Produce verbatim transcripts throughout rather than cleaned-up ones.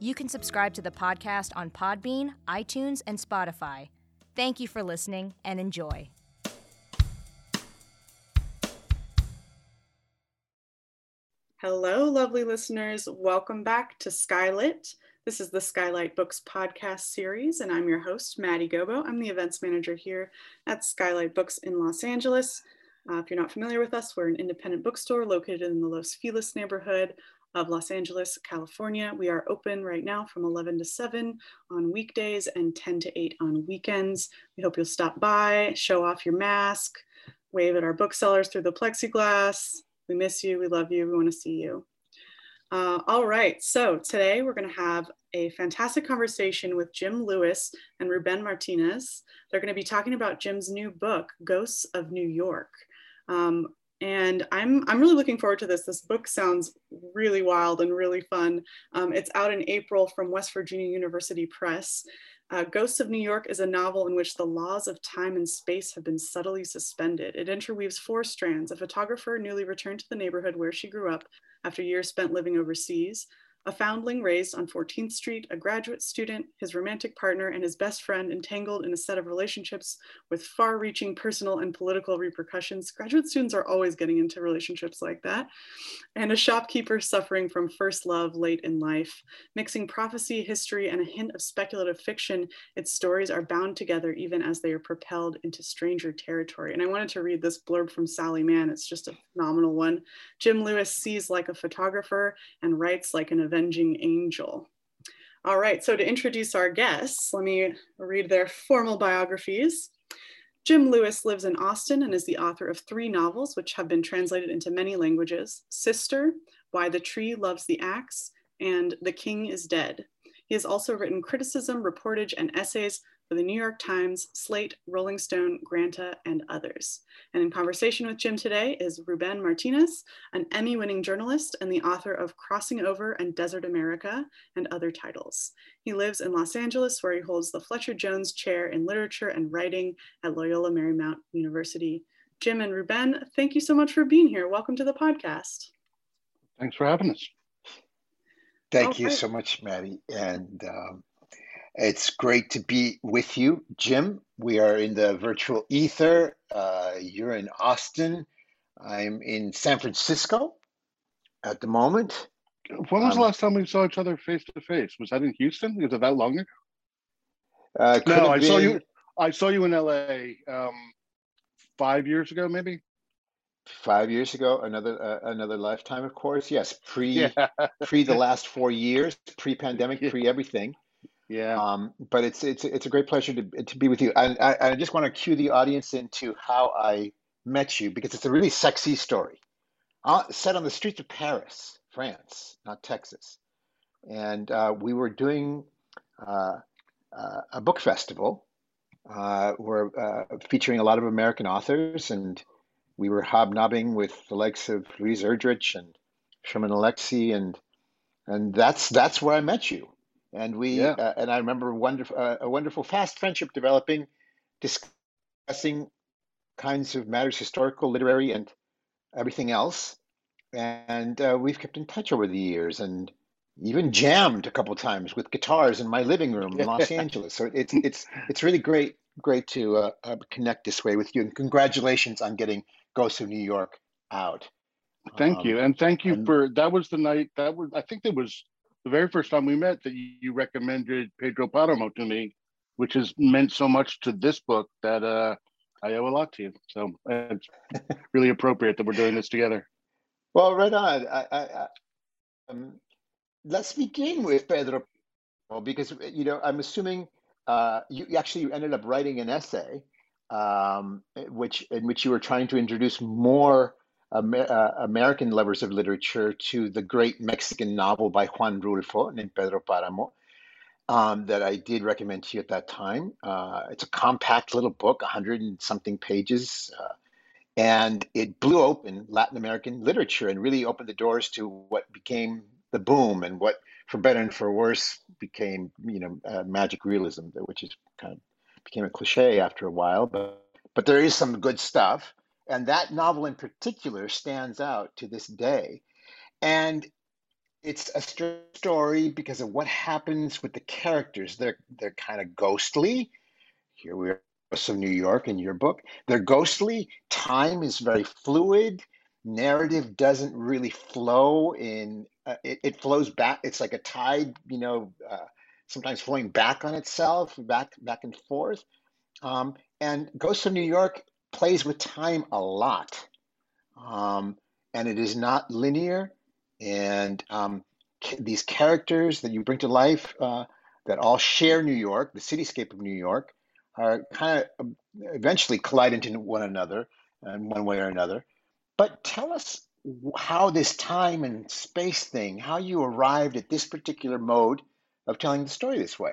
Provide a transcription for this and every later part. You can subscribe to the podcast on Podbean, iTunes, and Spotify. Thank you for listening and enjoy. Hello, lovely listeners. Welcome back to Skylit. This is the Skylight Books podcast series, and I'm your host, Maddie Gobo. I'm the events manager here at Skylight Books in Los Angeles. Uh, if you're not familiar with us, we're an independent bookstore located in the Los Feliz neighborhood of Los Angeles, California. We are open right now from eleven to seven on weekdays and ten to eight on weekends. We hope you'll stop by, show off your mask, wave at our booksellers through the plexiglass. We miss you, we love you, we want to see you. Uh, all right, so today we're going to have a fantastic conversation with Jim Lewis and Ruben Martinez. They're going to be talking about Jim's new book, Ghosts of New York. Um, and I'm, I'm really looking forward to this. This book sounds really wild and really fun. Um, it's out in April from West Virginia University Press. Uh, Ghosts of New York is a novel in which the laws of time and space have been subtly suspended. It interweaves four strands: a photographer newly returned to the neighborhood where she grew up after years spent living overseas, a foundling raised on fourteenth street, a graduate student, his romantic partner, and his best friend entangled in a set of relationships with far-reaching personal and political repercussions. Graduate students are always getting into relationships like that. And a shopkeeper suffering from first love late in life. Mixing prophecy, history, and a hint of speculative fiction, its stories are bound together even as they are propelled into stranger territory. And I wanted to read this blurb from Sally Mann. It's just a phenomenal one. Jim Lewis sees like a photographer and writes like an avenging angel. All right, so to introduce our guests, let me read their formal biographies. Jim Lewis lives in Austin and is the author of three novels, which have been translated into many languages: Sister, Why the Tree Loves the Axe, and The King is Dead. He has also written criticism, reportage, and essays for the New York Times, Slate, Rolling Stone, Granta, and others. And in conversation with Jim today is Ruben Martinez, an Emmy-winning journalist and the author of Crossing Over and Desert America and other titles. He lives in Los Angeles, where he holds the Fletcher Jones Chair in Literature and Writing at Loyola Marymount University. Jim and Ruben, thank you so much for being here. Welcome to the podcast. Thanks for having us. Thank you so much, Maddie. And um... it's great to be with you, Jim. We are in the virtual ether. Uh, you're in Austin. I'm in San Francisco at the moment. When was um, the last time we saw each other face to face? Was that in Houston? Is it that long ago? Uh, no, I been... saw you. I saw you in L A um, five years ago, maybe. Five years ago, another uh, another lifetime, of course. Yes, pre yeah. pre the last four years, pre pandemic, pre everything. Yeah, um, but it's it's it's a great pleasure to to be with you. I, I I just want to cue the audience into how I met you, because it's a really sexy story, uh, set on the streets of Paris, France, not Texas, and uh, we were doing uh, uh, a book festival, uh, where uh, featuring a lot of American authors, and we were hobnobbing with the likes of Louise Erdrich and Sherman Alexie, and and that's that's where I met you. And we yeah. uh, and I remember wonderful uh, a wonderful fast friendship developing, discussing kinds of matters, historical, literary, and everything else. And uh, we've kept in touch over the years, and even jammed a couple of times with guitars in my living room in Los Angeles. So it's it's it's really great great to uh, uh, connect this way with you. And congratulations on getting Ghosts of New York out. Thank um, you, and thank you and, for that. Was the night that was I think there was. The very first time we met, that you recommended Pedro Páramo to me, which has meant so much to this book that uh, I owe a lot to you. So it's really appropriate that we're doing this together. Well, right on. I, I, I, um, let's begin with Pedro, because, you know, I'm assuming uh, you actually you ended up writing an essay um, which in which you were trying to introduce more Amer uh, American lovers of literature to the great Mexican novel by Juan Rulfo named Pedro Páramo. Um, that I did recommend to you at that time. Uh, it's a compact little book, a hundred and something pages, uh, and it blew open Latin American literature and really opened the doors to what became the boom and what, for better and for worse, became, you know, uh, magic realism, which is kind of became a cliche after a while, but, but there is some good stuff. And that novel in particular stands out to this day. And it's a story because of what happens with the characters. They're they're kind of ghostly. Here we are, so New York in your book. They're ghostly. Time is very fluid. Narrative doesn't really flow in. Uh, it, it flows back. It's like a tide, you know, uh, sometimes flowing back on itself, back back and forth. Um, and Ghosts of New York plays with time a lot, um, and it is not linear. And um, these characters that you bring to life uh, that all share New York, the cityscape of New York, are kind of eventually collide into one another in one way or another. But tell us how this time and space thing, how you arrived at this particular mode of telling the story this way.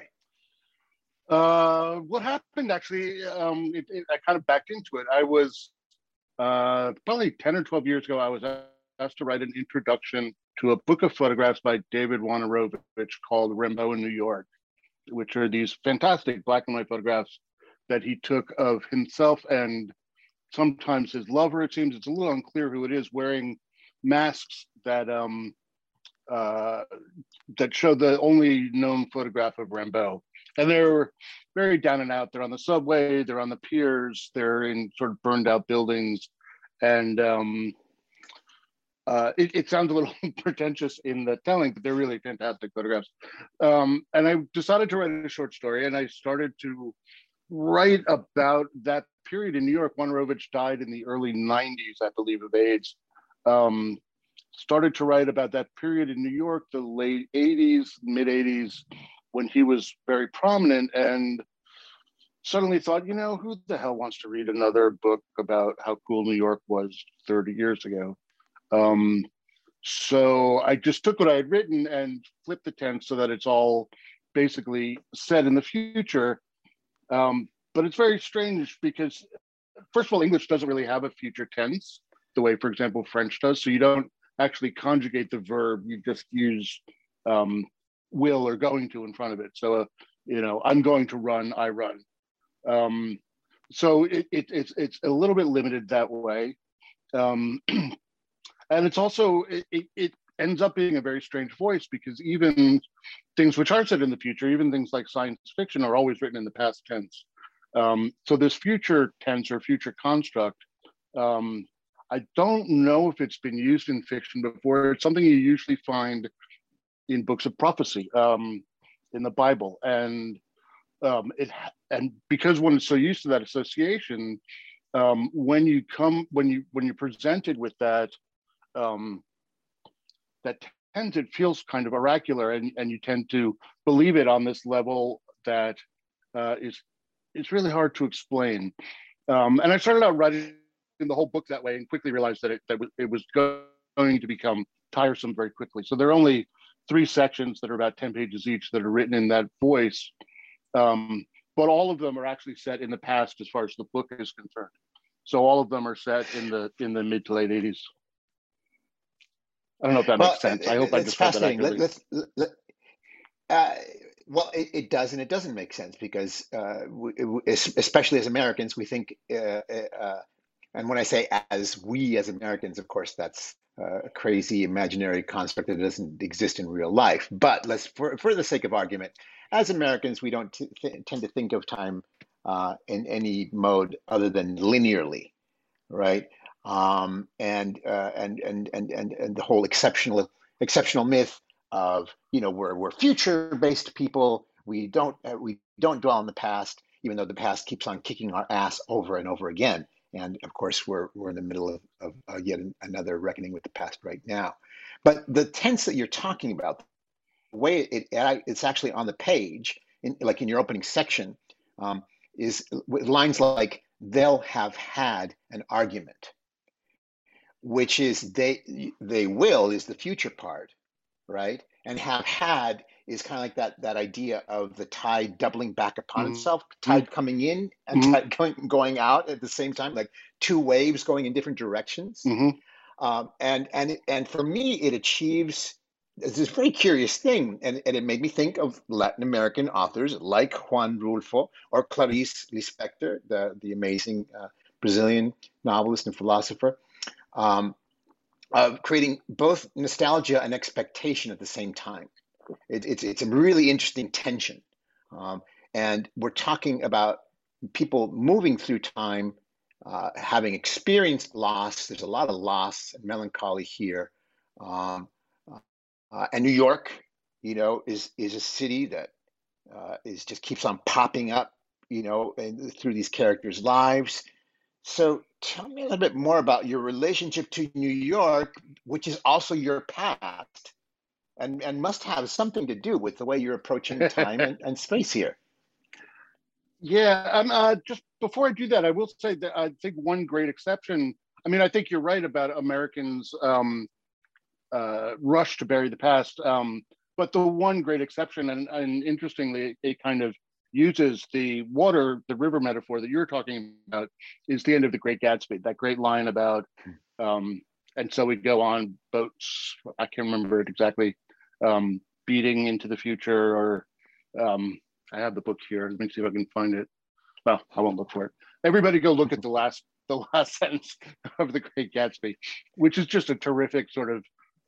Uh, what happened actually, um, it, it, I kind of backed into it. I was uh, probably ten or twelve years ago, I was asked to write an introduction to a book of photographs by David Wojnarowicz called Rimbaud in New York, which are these fantastic black and white photographs that he took of himself and sometimes his lover, it seems. It's a little unclear who it is, wearing masks that um, uh, that show the only known photograph of Rimbaud. And they're very down and out. They're on the subway, they're on the piers, they're in sort of burned out buildings. And um, Uh, it, it sounds a little pretentious in the telling, but they're really fantastic photographs. Um, and I decided to write a short story, and I started to write about that period in New York. Wojnarowicz died in the early nineties, I believe, of AIDS. Um, started to write about that period in New York, the late eighties, mid eighties, when he was very prominent, and suddenly thought, you know, who the hell wants to read another book about how cool New York was thirty years ago? Um, so I just took what I had written and flipped the tense so that it's all basically set in the future. Um, but it's very strange because, first of all, English doesn't really have a future tense the way, for example, French does. So you don't actually conjugate the verb. You just use um, will or going to in front of it. So, uh, you know, I'm going to run, I run. Um, so it, it, it's, it's a little bit limited that way. Um, And it's also, it, it ends up being a very strange voice because even things which are set in the future, even things like science fiction, are always written in the past tense. Um, so this future tense or future construct, um, I don't know if it's been used in fiction before. It's something you usually find in books of prophecy, um, in the Bible. And, um, it, and because one is so used to that association, um, when you come, when you, when you're presented with that, um that tends, it feels kind of oracular, and, and you tend to believe it on this level that uh is it's really hard to explain. Um and I started out writing the whole book that way and quickly realized that it that it was going to become tiresome very quickly. So there are only three sections that are about ten pages each that are written in that voice, um but all of them are actually set in the past as far as the book is concerned. So all of them are set in the in the mid to late eighties. I don't know if that well, makes sense. I hope I described that accurately. Let's, let's, let, uh, well, it, it does and it doesn't make sense because, uh, we, especially as Americans, we think, uh, uh, and when I say as we as Americans, of course, that's a crazy imaginary construct that doesn't exist in real life. But let's, for, for the sake of argument, as Americans, we don't t tend to think of time uh, in any mode other than linearly, right? Um, and, uh, and, and, and, and, and the whole exceptional, exceptional myth of, you know, we're, we're future based people. We don't, uh, we don't dwell in the past. even though the past keeps on kicking our ass over and over again. And of course, we're we're in the middle of, of uh, yet another reckoning with the past right now. But the tense that you're talking about, the way it it's actually on the page, in, like in your opening section, um, is with lines like, they'll have had an argument, which is they they will is the future part, right? And have had is kind of like that that idea of the tide doubling back upon mm-hmm. itself, tide mm-hmm. coming in and mm-hmm. tide going, going out at the same time, like two waves going in different directions. Mm-hmm. Um, and and and for me, it achieves this very curious thing, and, and it made me think of Latin American authors like Juan Rulfo or Clarice Lispector, the, the amazing uh, Brazilian novelist and philosopher, um, of creating both nostalgia and expectation at the same time. It, it's, it's a really interesting tension. Um, and we're talking about people moving through time, uh, having experienced loss. There's a lot of loss and melancholy here. Um, uh, and New York, you know, is, is a city that uh, is just keeps on popping up, you know, and, through these characters' lives. So tell me a little bit more about your relationship to New York, which is also your past. And, and must have something to do with the way you're approaching time and, and space here. Yeah, um, uh, just before I do that, I will say that I think one great exception, I mean, I think you're right about Americans' um, uh, rush to bury the past, um, but the one great exception, and, and interestingly, it kind of uses the water, the river metaphor that you're talking about, is the end of The Great Gatsby, that great line about, um, and so we go on boats, I can't remember it exactly, Um, beating into the future, or um, I have the book here. Let me see if I can find it. Well, I won't look for it. Everybody, go look at the last the last sentence of The Great Gatsby, which is just a terrific sort of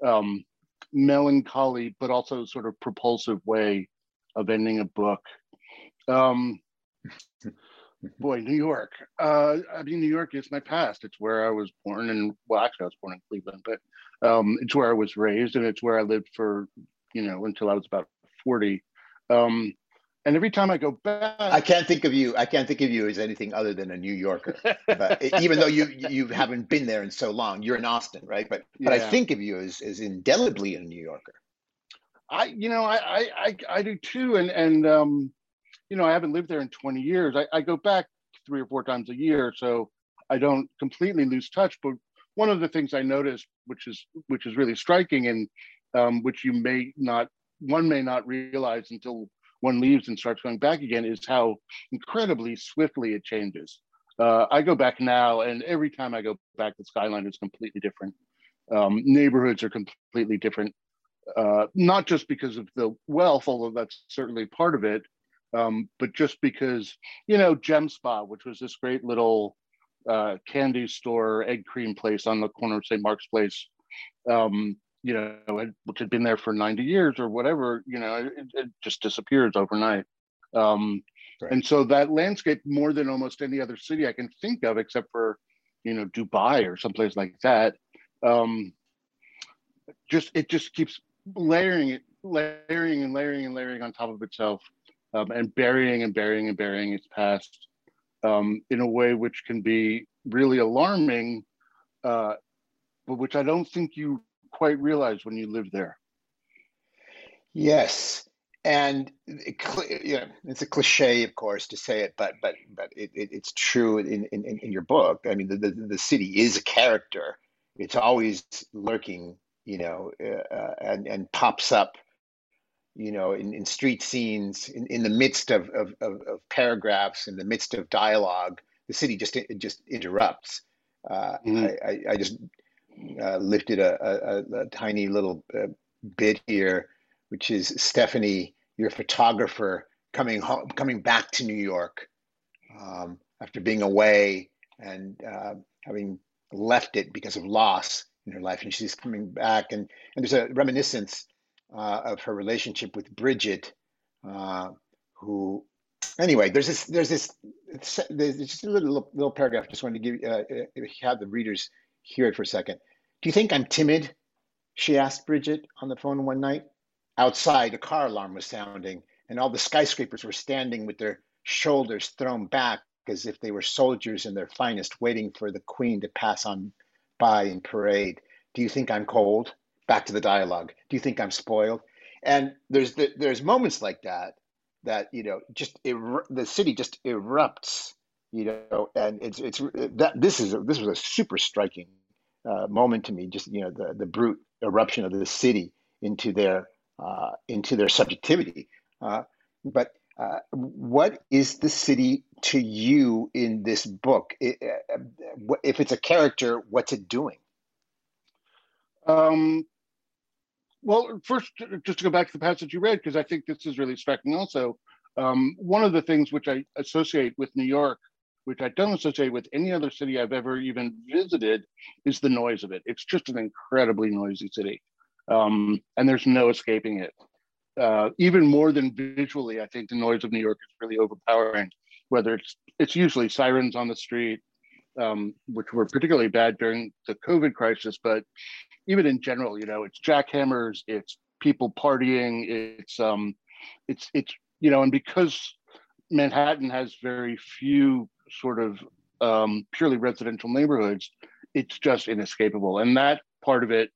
um, melancholy, but also sort of propulsive way of ending a book. Um, boy, New York. Uh, I mean, New York is my past. It's where I was born, and well, actually, I was born in Cleveland, but. Um, it's where I was raised, and it's where I lived for, you know, until I was about forty. Um, and every time I go back, I can't think of you. I can't think of you as anything other than a New Yorker, but even though you you haven't been there in so long. You're in Austin, right? But but yeah. I think of you as, as indelibly a New Yorker. I you know I I I, I do too, and and um, you know I haven't lived there in twenty years. I, I go back three or four times a year, so I don't completely lose touch, but. One of the things I noticed, which is which is really striking, and um, which you may not, one may not realize until one leaves and starts going back again, is how incredibly swiftly it changes. Uh, I go back now, and every time I go back, the skyline is completely different. Um, neighborhoods are completely different, uh, not just because of the wealth, although that's certainly part of it, um, but just because, you know, Gem Spa, which was this great little Uh, candy store, egg cream place on the corner of Saint Mark's Place, um, you know, which had been there for ninety years or whatever, you know, it, it just disappears overnight. Um, right. And so that landscape, more than almost any other city I can think of, except for, you know, Dubai or someplace like that, um, just it just keeps layering it, layering and layering and layering on top of itself, um, and burying and burying and burying its past. Um, in a way which can be really alarming, uh, but which I don't think you quite realize when you live there. Yes, and it, you know, it's a cliche, of course, to say it, but but but it, it, it's true in, in in your book. I mean, the, the the city is a character; it's always lurking, you know, uh, and and pops up, you know, in, in street scenes, in, in the midst of, of, of, of paragraphs, in the midst of dialogue, the city just it just interrupts. Uh, mm-hmm. I, I, I just uh, lifted a, a, a tiny little uh, bit here, which is Stephanie, your photographer, coming home, coming back to New York um, after being away and uh, having left it because of loss in her life. And she's coming back, and, and there's a reminiscence Uh, of her relationship with Bridget, uh, who, anyway, there's this, there's this, there's just a little little paragraph. Just wanted to give, uh, have the readers hear it for a second. Do you think I'm timid? She asked Bridget on the phone one night. Outside, a car alarm was sounding, and all the skyscrapers were standing with their shoulders thrown back as if they were soldiers in their finest, waiting for the queen to pass on by in parade. Do you think I'm cold? Back to the dialogue. Do you think I'm spoiled? And there's the, there's moments like that that, you know, just er, the city just erupts, you know, and it's it's that this is a, this was a super striking uh, moment to me. Just, you know, the the brute eruption of the city into their uh, into their subjectivity. Uh, but uh, what is the city to you in this book? It, uh, if it's a character, what's it doing? Um. Well, first, just to go back to the passage you read, because I think this is really striking also. Um, one of the things which I associate with New York, which I don't associate with any other city I've ever even visited, is the noise of it. It's just an incredibly noisy city, um, and there's no escaping it. Uh, even more than visually, I think the noise of New York is really overpowering, whether it's, it's usually sirens on the street, um, which were particularly bad during the COVID crisis, but even in general, you know, it's jackhammers, it's people partying, it's, um, it's, it's, you know, and because Manhattan has very few sort of um, purely residential neighborhoods, it's just inescapable. And that part of it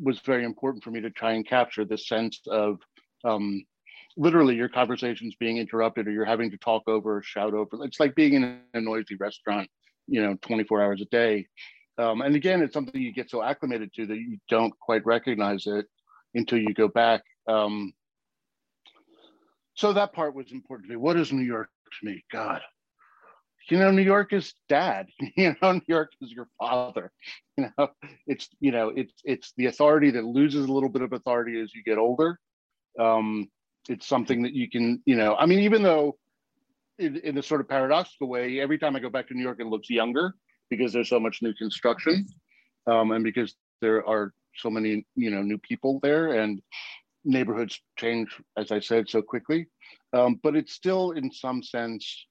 was very important for me to try and capture the sense of um, literally your conversations being interrupted, or you're having to talk over or shout over. It's like being in a noisy restaurant, you know, twenty-four hours a day. Um, and again, it's something you get so acclimated to that you don't quite recognize it until you go back. Um, so that part was important to me. What is New York to me? God, you know, New York is dad. You know, New York is your father. You know, it's, you know, it's, it's the authority that loses a little bit of authority as you get older. Um, it's something that you can, you know, I mean, even though in, in a sort of paradoxical way, every time I go back to New York, it looks younger, because there's so much new construction, um, and because there are so many, you know, new people there, and neighborhoods change, as I said, so quickly. Um, but it's still, in some sense,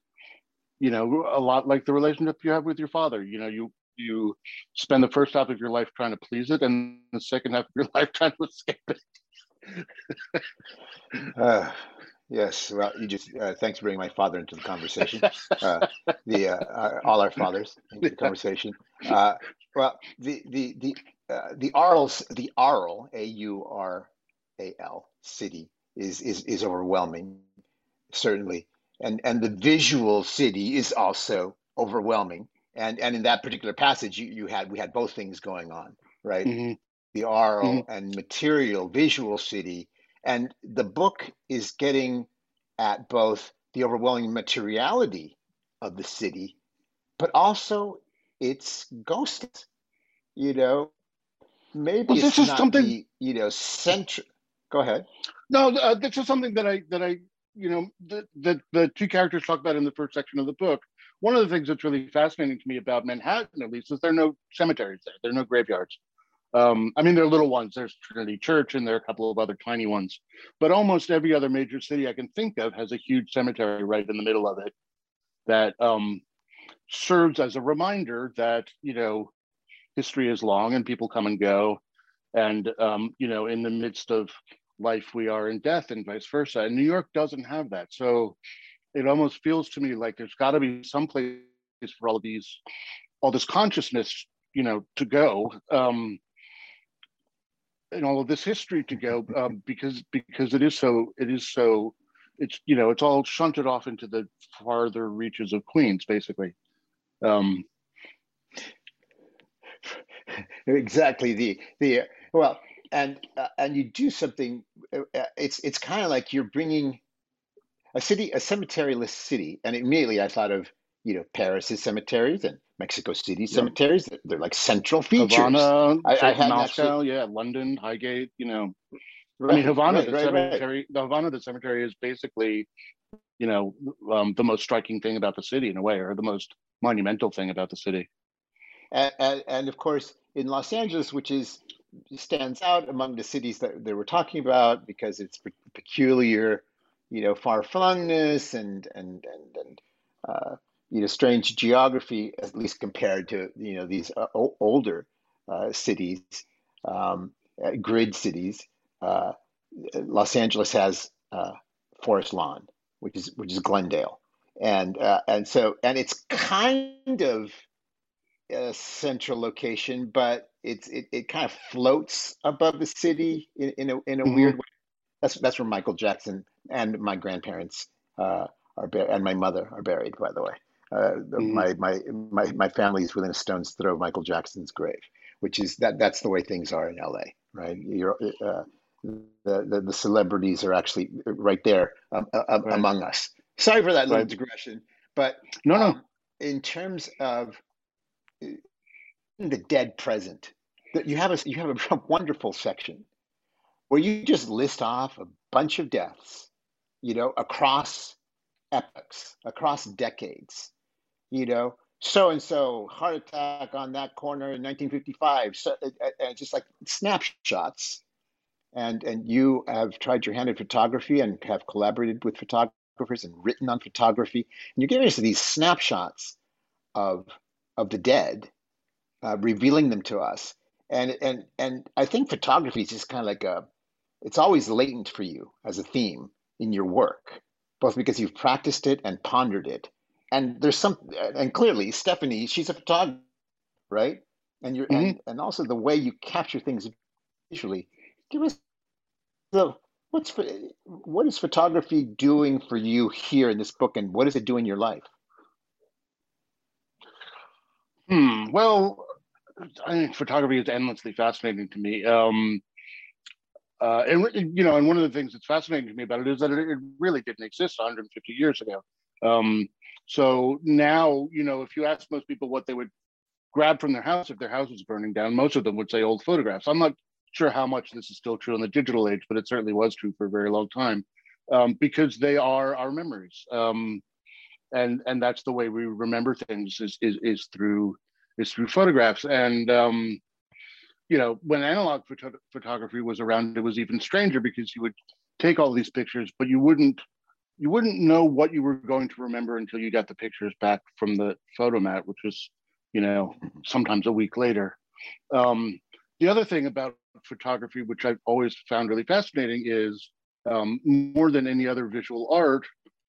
you know, a lot like the relationship you have with your father. You know, you you spend the first half of your life trying to please it, and the second half of your life trying to escape it. uh. Yes, well, you just uh, thanks for bringing my father into the conversation. Uh, the uh, our, all our fathers into the conversation. Uh, well, the the the uh, the Arl the Arl A U R A L city is is is overwhelming, certainly, and and the visual city is also overwhelming. And and in that particular passage, you, you had we had both things going on, right? Mm-hmm. The Arl mm-hmm. and material visual city. And the book is getting at both the overwhelming materiality of the city, but also its ghosts. You know, maybe well, this it's is not something the, you know central. Go ahead. No, uh, this is something that I that I you know that the, the two characters talk about in the first section of the book. One of the things that's really fascinating to me about Manhattan, at least, is there are no cemeteries there. There are no graveyards. Um, I mean, there are little ones. There's Trinity Church, and there are a couple of other tiny ones. But almost every other major city I can think of has a huge cemetery right in the middle of it that um, serves as a reminder that, you know, history is long and people come and go. And, um, you know, in the midst of life, we are in death and vice versa. And New York doesn't have that. So it almost feels to me like there's got to be some place for all of these, all this consciousness, you know, to go. Um, and all of this history to go, um, because because it is so it is so it's you know it's all shunted off into the farther reaches of Queens, basically. Um, exactly the the well, and uh, and you do something. Uh, it's it's kind of like you're bringing a city, a cemeteryless city, and immediately I thought of you know Paris's cemeteries and Mexico City cemeteries, yeah. They're like central features. Havana, I, I had Moscow, yeah, London, Highgate, you know. Right, I mean, Havana, right, the right, cemetery, right. The Havana, the cemetery is basically, you know, um, the most striking thing about the city in a way, or the most monumental thing about the city. And, and, and of course, in Los Angeles, which is stands out among the cities that they were talking about because it's peculiar, you know, far-flungness and, and, and, and, uh, you know, strange geography, at least compared to, you know, these uh, older uh, cities, um, uh, grid cities. Uh, Los Angeles has uh, Forest Lawn, which is which is Glendale, And uh, and so and it's kind of a central location, but it's it, it kind of floats above the city in, in a in a mm-hmm. weird way. That's that's where Michael Jackson and my grandparents uh, are buried, and my mother are buried. By the way, uh, mm-hmm. my my my my family is within a stone's throw of Michael Jackson's grave, which is that that's the way things are in L A. Right, you're uh, the, the the celebrities are actually right there um, uh, right. among us. Sorry for that little right. digression, but no, no. Um, in terms of the dead present, that you have a you have a wonderful section where you just list off a bunch of deaths, you know, across epochs, across decades, you know, so and so heart attack on that corner in nineteen fifty-five, so and just like snapshots, and and you have tried your hand at photography and have collaborated with photographers and written on photography, and you're giving us these snapshots of of the dead, uh, revealing them to us. And and and I think photography is just kind of like a, it's always latent for you as a theme in your work, both because you've practiced it and pondered it. And there's some, and clearly Stephanie, she's a photographer, right? And you're mm-hmm. and, and also the way you capture things visually. Give us the What's what is photography doing for you here in this book, and what does it do in your life? Hmm. Well, I think photography is endlessly fascinating to me. Um, uh, and you know, and one of the things that's fascinating to me about it is that it, it really didn't exist one hundred fifty years ago. Um, so now, you know, if you ask most people what they would grab from their house if their house was burning down, most of them would say old photographs. I'm not sure how much this is still true in the digital age, but it certainly was true for a very long time, um, because they are our memories, um, and and that's the way we remember things is is, is through is through photographs. And um, you know, when analog photo photography was around, it was even stranger, because you would take all these pictures, but you wouldn't you wouldn't know what you were going to remember until you got the pictures back from the photomat, which was, you know, sometimes a week later. Um, the other thing about photography, which I've always found really fascinating, is um, more than any other visual art,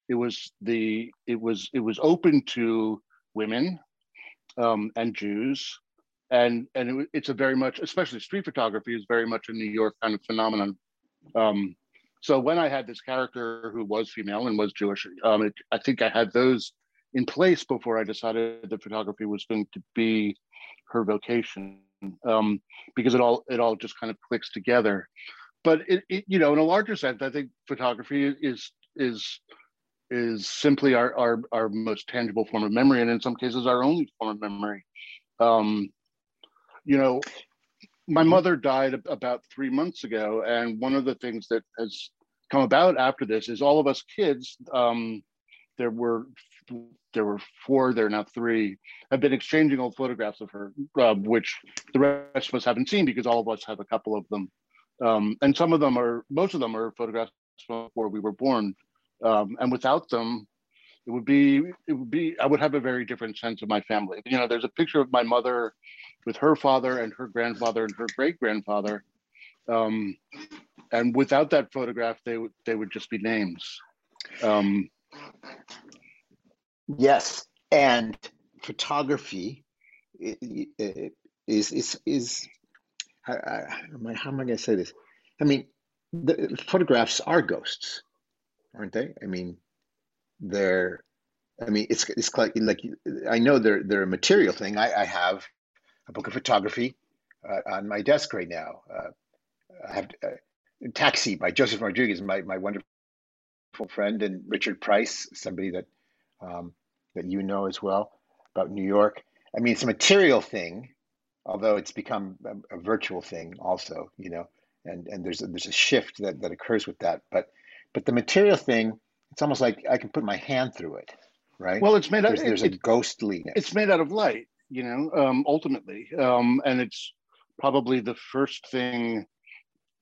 it was the it was it was open to women um, and Jews, and and it, it's a very much, especially street photography, is very much a New York kind of phenomenon. Um, so when I had this character who was female and was Jewish, um, it, I think I had those in place before I decided that photography was going to be her vocation. Um, because it all it all just kind of clicks together. But it, it you know, in a larger sense, I think photography is is is simply our our, our most tangible form of memory, and in some cases our only form of memory. Um, you know, my mother died about three months ago, and one of the things that has come about after this is all of us kids. Um, there were. There were four, there are now three, have been exchanging old photographs of her, uh, which the rest of us haven't seen because all of us have a couple of them. Um, and some of them are, most of them are photographs from before we were born. Um, and without them, it would be, it would be, I would have a very different sense of my family. You know, there's a picture of my mother with her father and her grandfather and her great-grandfather. Um, and without that photograph, they, they would just be names. Um, Yes, and photography is is is. I, I, how am I going to say this? I mean, the photographs are ghosts, aren't they? I mean, they're. I mean, it's it's like, like I know they're they're a material thing. I, I have a book of photography uh, on my desk right now. Uh, I have uh, Taxi by Joseph Rodriguez, my my wonderful friend, and Richard Price, somebody that. Um, that you know as well about New York. I mean, it's a material thing, although it's become a, a virtual thing also, you know, and, and there's a, there's a shift that, that occurs with that. But but the material thing, it's almost like I can put my hand through it, right? Well, it's made out of, there's it, a ghostliness. It's made out of light, you know, um, ultimately. Um, and it's probably the first thing,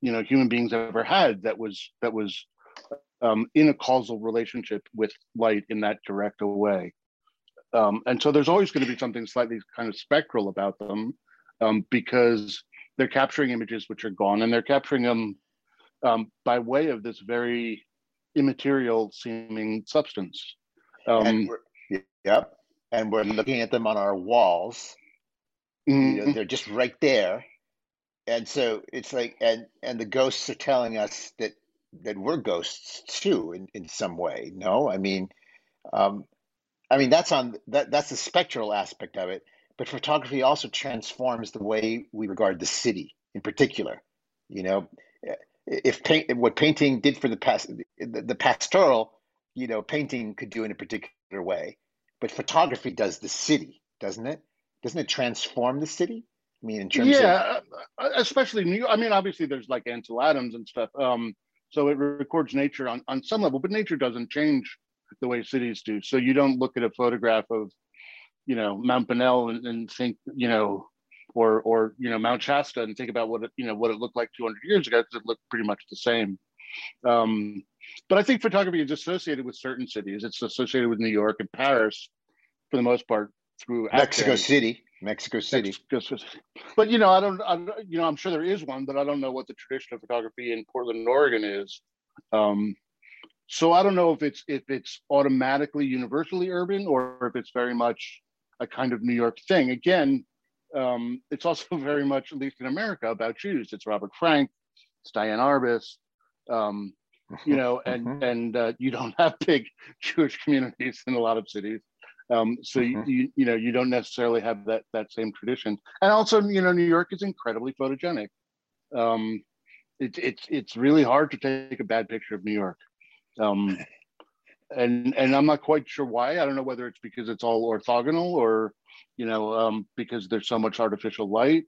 you know, human beings ever had that was that was Um, in a causal relationship with light in that direct way. Um, and so there's always going to be something slightly kind of spectral about them, um, because they're capturing images which are gone, and they're capturing them um, by way of this very immaterial seeming substance. Um, and yep. And we're looking at them on our walls. Mm-hmm. You know, they're just right there. And so it's like, and, and the ghosts are telling us that, that we're ghosts too, in, in some way. No, I mean, um, I mean, that's on that, that's the spectral aspect of it. But photography also transforms the way we regard the city in particular. You know, if paint, what painting did for the past, the, the pastoral, you know, painting could do in a particular way, but photography does the city, doesn't it? Doesn't it transform the city? I mean, in terms yeah, of yeah, especially New York. I mean, obviously there's like Ansel Adams and stuff. Um, so it records nature on on some level, but nature doesn't change the way cities do. So you don't look at a photograph of, you know, Mount Bonnell and, and think, you know, or, or, you know, Mount Shasta and think about what, it, you know, what it looked like two hundred years ago, because it looked pretty much the same. Um, but I think photography is associated with certain cities. It's associated with New York and Paris for the most part through Mexico accent. City, Mexico City. Mexico City. But, you know, I don't, I, you know, I'm sure there is one, but I don't know what the tradition of photography in Portland, Oregon is. Um, so I don't know if it's, if it's automatically universally urban or if it's very much a kind of New York thing. Again, um, it's also very much, at least in America, about Jews. It's Robert Frank, it's Diane Arbus, um, you know, and mm-hmm. and uh, you don't have big Jewish communities in a lot of cities. Um, so mm-hmm. you, you you know, you don't necessarily have that that same tradition. And also, you know, New York is incredibly photogenic. Um, it's it's it's really hard to take a bad picture of New York. Um, and and I'm not quite sure why. I don't know whether it's because it's all orthogonal or, you know, um, because there's so much artificial light,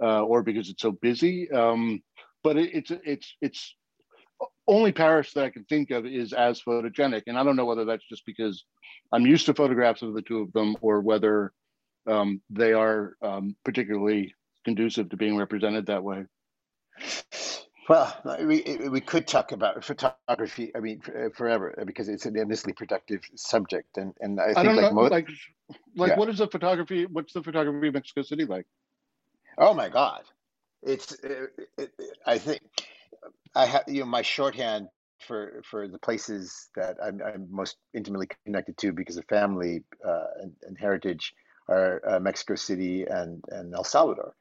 uh, or because it's so busy. Um, but it, it's it's it's only Paris that I can think of is as photogenic. And I don't know whether that's just because I'm used to photographs of the two of them or whether um, they are um, particularly conducive to being represented that way. Well, we, we could talk about photography, I mean, forever, because it's an endlessly productive subject. And, and I think I don't like, know, most, like, like yeah. what is the photography, what's the photography of Mexico City like? Oh my God. It's, it, it, I think, I have, you know, my shorthand for, for the places that I'm, I'm most intimately connected to because of family uh, and, and heritage are uh, Mexico City and, and El Salvador.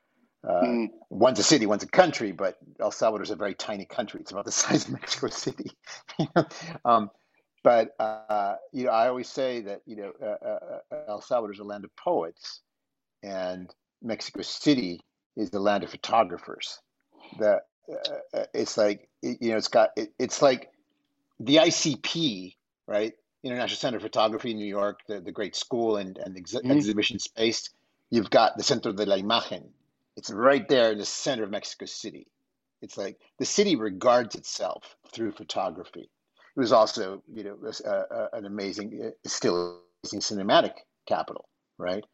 Uh, mm. One's a city, one's a country, but El Salvador is a very tiny country. It's about the size of Mexico City. you know? um, but uh, you know, I always say that you know uh, uh, El Salvador is a land of poets, and Mexico City is the land of photographers. The uh, it's like you know, it's got it, it's like the I C P, right? International Center of Photography in New York, the, the great school and and ex mm. exhibition space. You've got the Centro de la Imagen. It's right there in the center of Mexico City. It's like the city regards itself through photography. It was also, you know, a, a, an amazing, still amazing cinematic capital, right?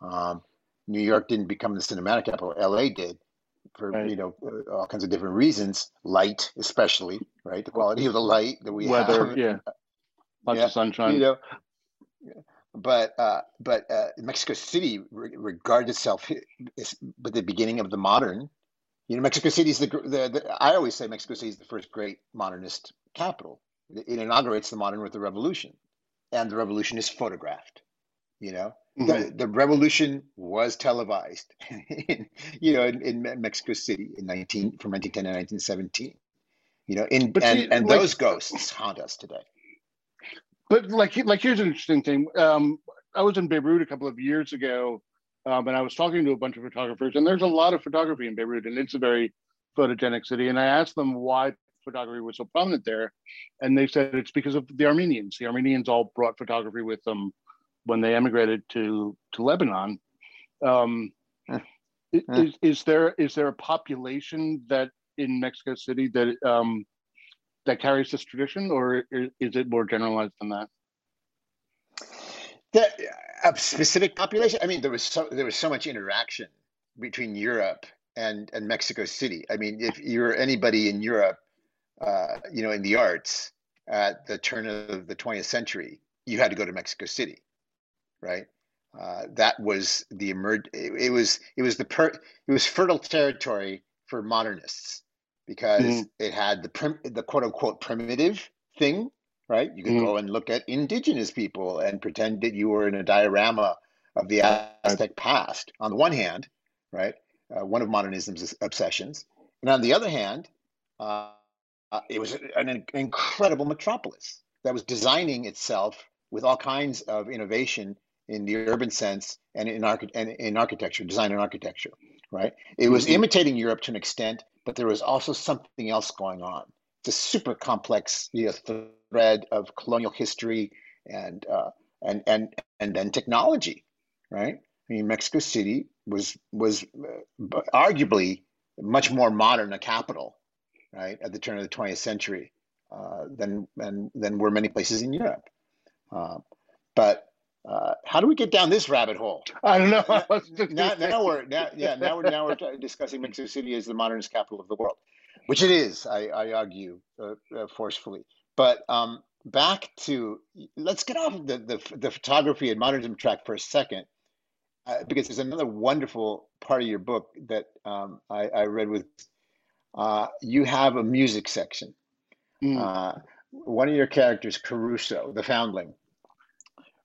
Um, New York didn't become the cinematic capital. L A did for, right. you know, all kinds of different reasons. Light, especially, right? The quality of the light that we Weather, have. yeah. Lots yeah, of sunshine. You know, yeah. But uh, but uh, Mexico City re regarded itself as the beginning of the modern. You know, Mexico City is the, the, the. I always say Mexico City is the first great modernist capital. It, it inaugurates the modern with the revolution, and the revolution is photographed. You know, mm-hmm. the, the revolution was televised. in, you know, in, in Mexico City in nineteen from nineteen ten to nineteen seventeen. You know, in but and, see, and like, those ghosts haunt us today. But like, like, here's an interesting thing. Um, I was in Beirut a couple of years ago, um, and I was talking to a bunch of photographers, and there's a lot of photography in Beirut, and it's a very photogenic city. And I asked them why photography was so prominent there, and they said it's because of the Armenians. The Armenians all brought photography with them when they emigrated to to Lebanon. Um, uh, uh. Is, is there is there a population that in Mexico City that um, that carries this tradition, or is it more generalized than that? That a specific population. I mean, there was so there was so much interaction between Europe and and Mexico City. I mean, if you're anybody in Europe, uh, you know, in the arts at the turn of the twentieth century, you had to go to Mexico City, right? Uh, that was the emerge. It, it was it was the per it was fertile territory for modernists. Because mm-hmm. it had the prim the quote unquote primitive thing, right? You could mm-hmm. go and look at indigenous people and pretend that you were in a diorama of the Aztec past, on the one hand, right? Uh, one of modernism's obsessions. And on the other hand, uh, it was an incredible metropolis that was designing itself with all kinds of innovation in the urban sense and in, archi and in architecture, design and architecture, right? It was imitating Europe to an extent, but there was also something else going on. It's a super complex, you know, thread of colonial history and, uh, and, and, and then technology, right? I mean, Mexico City was, was arguably much more modern a capital, right, at the turn of the twentieth century uh, than, than, than were many places in Europe. Uh, but uh, how do we get down this rabbit hole? I don't know. I was just now, now we're now, yeah now we're now we're discussing Mexico City as the modernist capital of the world, which it is. I, I argue uh, uh, forcefully. But um, back to let's get off the, the the photography and modernism track for a second, uh, because there's another wonderful part of your book that um, I, I read with. Uh, you have a music section. Mm. Uh, one of your characters, Caruso, the foundling,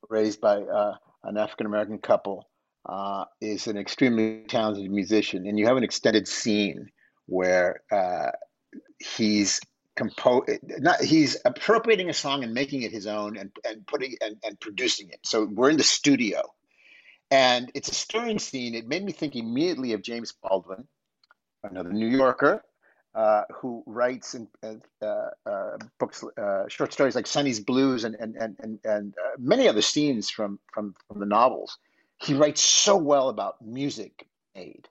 raised by uh, an African-American couple, uh, is an extremely talented musician. And you have an extended scene where uh, he's compo not he's appropriating a song and making it his own and, and putting and, and producing it. So we're in the studio. And it's a stirring scene. It made me think immediately of James Baldwin, another New Yorker, Uh, who writes in, uh, uh, books, uh, short stories like Sonny's Blues and and and and uh, many other scenes from, from from the novels. He writes so well about music made,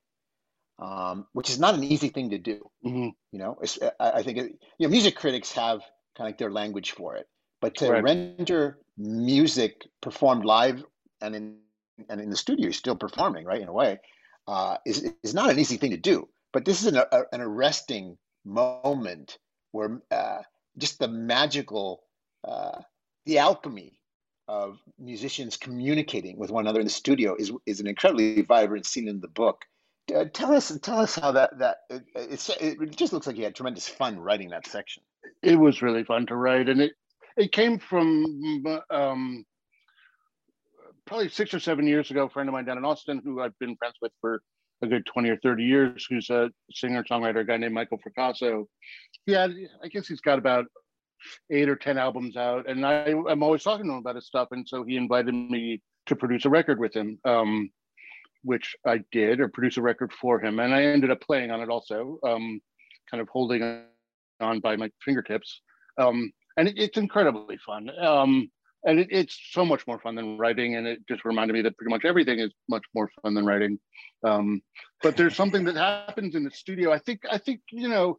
um, which is not an easy thing to do. Mm-hmm. You know, it's, I, I think it, you know, music critics have kind of like their language for it, but to right. render music performed live and in and in the studio, you're still performing, right, in a way, uh, is is not an easy thing to do. But this is an, a, an arresting moment where uh, just the magical, uh, the alchemy of musicians communicating with one another in the studio is is an incredibly vibrant scene in the book. Uh, tell us, tell us how that that it, it's, it just looks like you had tremendous fun writing that section. It was really fun to write, and it it came from um, probably six or seven years ago. A friend of mine down in Austin, who I've been friends with for a good twenty or thirty years, who's a singer-songwriter, a guy named Michael Fracasso. Yeah, I guess he's got about eight or ten albums out, and I, I'm always talking to him about his stuff, and so he invited me to produce a record with him, um, which I did, or produce a record for him, and I ended up playing on it also, um, kind of holding on by my fingertips. Um, and it, it's incredibly fun. Um, and it, it's so much more fun than writing, and it just reminded me that pretty much everything is much more fun than writing. Um, but there's something that happens in the studio. I think, I think, you know,